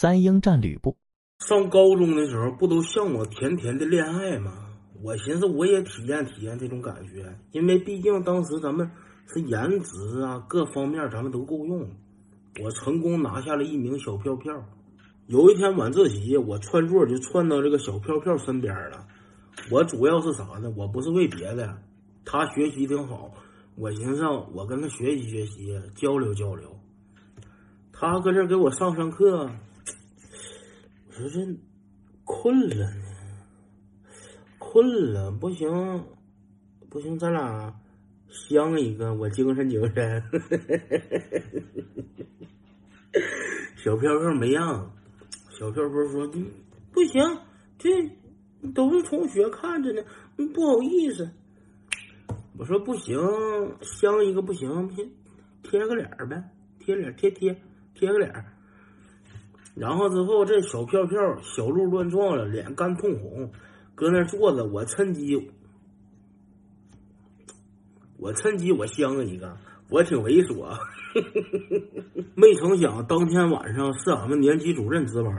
三英战吕布。上高中的时候不都向往甜甜的恋爱吗？我寻思我也体验体验这种感觉，因为毕竟当时咱们是颜值啊各方面咱们都够用。我成功拿下了一名小飘飘。有一天晚自习，我串座就串到这个小飘飘身边了。我主要是啥呢？我不是为别的，他学习挺好，我寻思我跟他学习学习，交流交流。他跟这给我上课，我说这困了呢，困了不行，不行，咱俩相一个，我精神精神。小飘飘没让，小飘飘说不行，这都是同学看着呢，不好意思。我说不行，相一个不行，贴个脸呗，贴脸贴个脸。然后之后这小飘飘小鹿乱撞了，脸干通红，搁那坐着。我趁机我相了一个，我挺猥琐。没成想当天晚上是俺们年级主任值班，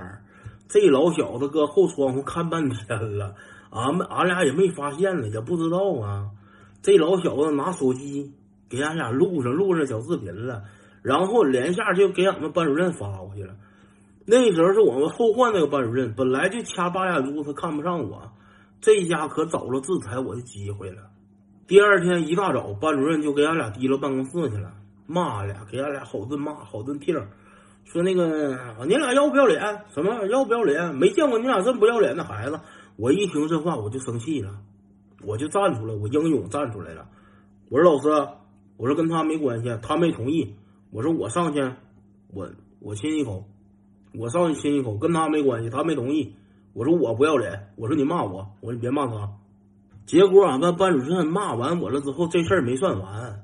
这老小子搁后窗户看半天了，俺俩也没发现呢，也不知道啊。这老小子拿手机给俺俩录上小视频了，然后连下就给俺们班主任发过去了。那时候是我们后换那个班主任，本来就掐八眼珠，他看不上我，这下可找了制裁我的机会了。第二天一大早，班主任就给俺俩提了办公室去了，骂俺俩，给俺俩好顿骂，好顿听，说那个你俩要不要脸？什么要不要脸？没见过你俩这么不要脸的孩子！我一听这话，我就生气了，我就站出来，我英勇站出来了。我说老师，我说跟他没关系，他没同意。我说我上去，我亲一口，我上去亲一口，跟他没关系，他没同意。我说我不要脸，我说你骂我，我说你别骂他。结果俺们班主任骂完我了之后，这事儿没算完，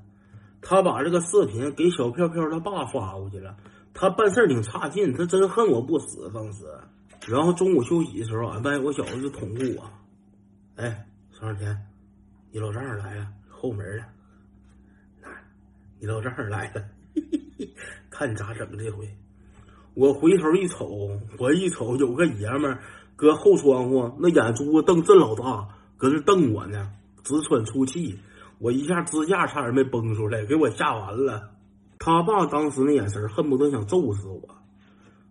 他把这个视频给小飘飘他爸发过去了。他办事挺差劲，他真恨我不死当时。然后中午休息的时候，俺班有个小子就捅咕我，哎，上天，你老丈人来了，后门了，你老丈人来了，看你咋整这回。我回头一瞅，有个爷们儿搁后窗户那眼珠瞪真老大，搁这瞪我呢，直喘粗气，我一下支架差点没崩出来，给我吓完了。他爸当时那眼神恨不得想揍死我，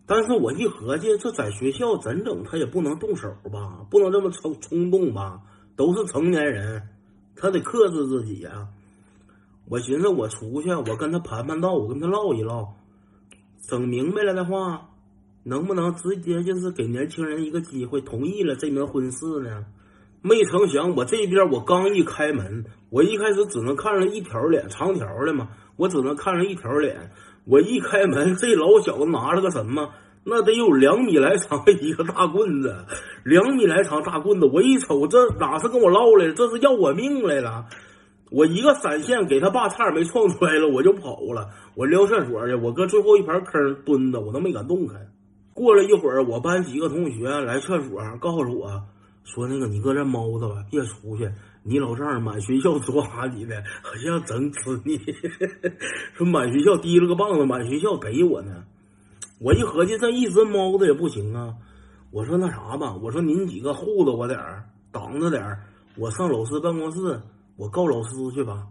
但是我一合计，这在学校怎整他也不能动手吧，不能这么冲动吧，都是成年人，他得克制自己啊。我寻思我出去，我跟他盘道，我跟他唠一唠，整明白了的话，能不能直接就是给年轻人一个机会，同意了这门婚事呢？没成想我这边我刚一开门，我一开始只能看上一条脸，长条的嘛，我只能看上一条脸。我一开门，这老小子拿了个什么，那得有2米来长一个大棍子，2米来长大棍子。我一瞅，这哪是跟我唠来了，这是要我命来了。我一个闪现给他爸差点没撞出来了，我就跑了，我溜厕所去，我搁最后一排坑蹲的，我都没敢动开。过了一会儿，我班几个同学来厕所告诉我说，那个你搁这猫着吧，别出去，你老丈人满学校抓你呢，好像整死你。说满学校提了个棒子，满学校逮我呢。我一合计，这一直猫着也不行啊，我说那啥吧，我说您几个护着我点儿，挡着点儿，我上老师办公室我告老师去吧。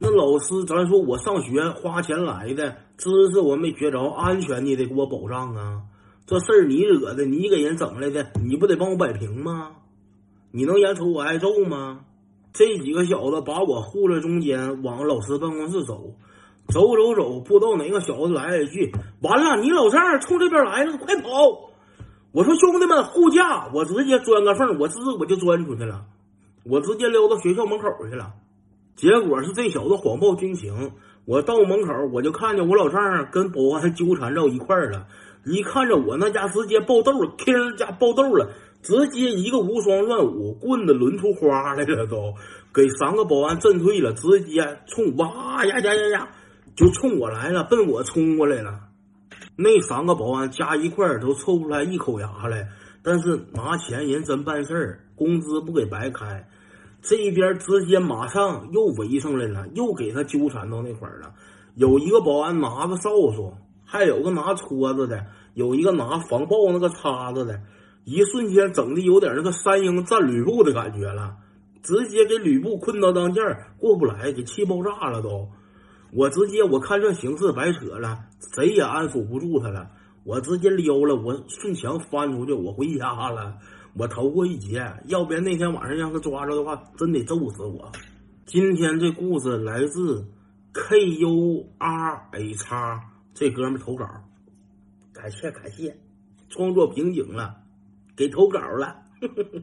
那老师咱说我上学花钱来的，知识我没学着，安全你得给我保障啊，这事儿你惹的，你给人整来的，你不得帮我摆平吗？你能眼瞅我挨揍吗？这几个小子把我护在中间，往老师办公室走，不知道哪个小子来了一句，完了，你老丈人冲这边来了，快跑！我说兄弟们护驾，我直接钻个缝，我就钻出去了，我直接溜到学校门口去了。结果是这小子谎报军情，我到门口我就看见我老丈人跟保安纠缠到一块儿了，一看着我那家直接爆豆了，直接一个无双乱舞，棍子抡出花来了，都给3个保安震退了，直接冲哇呀就冲我来了，奔我冲过来了。那3个保安加一块都抽不来一口牙来，但是拿钱人真办事，工资不给白开。这边直接马上又围上来了，又给他纠缠到那块了。有一个保安拿个扫帚，还有个拿戳子的，有一个拿防爆那个叉子的，一瞬间整的有点那个三英战吕布的感觉了，直接给吕布困到当间过不来，给气爆炸了都。我直接我看这形势白扯了，谁也安抚不住他了，我直接撩了，我顺墙翻出去，我回家了，我逃过一劫，要不然那天晚上让他抓着的话，真得揍死我。今天这故事来自 KURAX 这哥们投稿，感谢感谢，创作瓶颈了，给投稿了。呵呵呵